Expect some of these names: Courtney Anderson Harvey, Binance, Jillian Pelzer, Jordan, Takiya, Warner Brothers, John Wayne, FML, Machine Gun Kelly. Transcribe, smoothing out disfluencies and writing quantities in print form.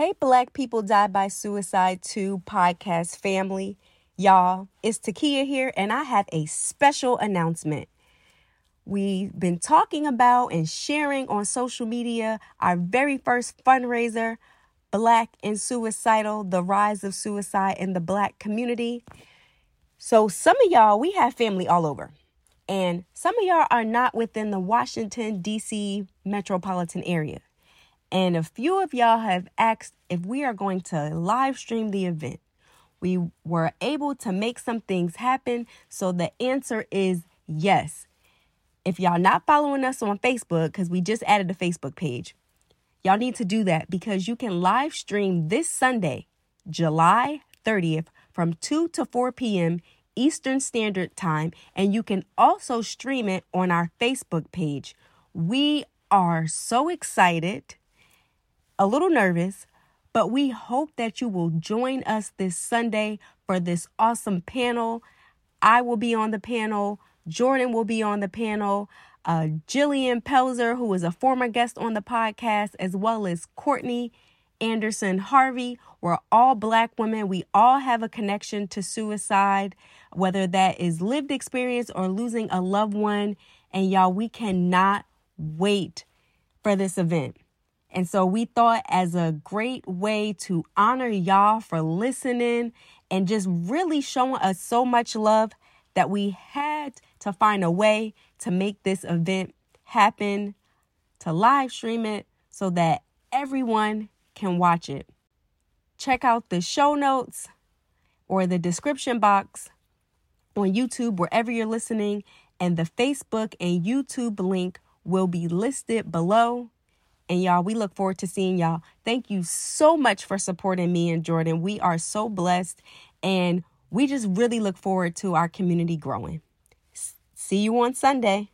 Hey, Black People Die by Suicide 2 podcast family. Y'all, it's Takiya here, and I have a special announcement. We've been talking about and sharing on social media our very first fundraiser, Black and Suicidal, the Rise of Suicide in the Black Community. So some of y'all, we have family all over, and some of y'all are not within the Washington, D.C. metropolitan area. And a few of y'all have asked if we are going to live stream the event. We were able to make some things happen. So the answer is yes. If y'all not following us on Facebook, because we just added a Facebook page, y'all need to do that because you can live stream this Sunday, July 30th from 2 to 4 p.m. Eastern Standard Time. And you can also stream it on our Facebook page. We are so excited. A little nervous, but we hope that you will join us this Sunday for this awesome panel. I will be on the panel. Jordan will be on the panel. Jillian Pelzer, who is a former guest on the podcast, as well as Courtney Anderson Harvey. We're all Black women. We all have a connection to suicide, whether that is lived experience or losing a loved one. And y'all, we cannot wait for this event. And so we thought as a great way to honor y'all for listening and just really showing us so much love that we had to find a way to make this event happen, to live stream it so that everyone can watch it. Check out the show notes or the description box on YouTube, wherever you're listening, and the Facebook and YouTube link will be listed below. And y'all, we look forward to seeing y'all. Thank you so much for supporting me and Jordan. We are so blessed, and we just really look forward to our community growing. See you on Sunday.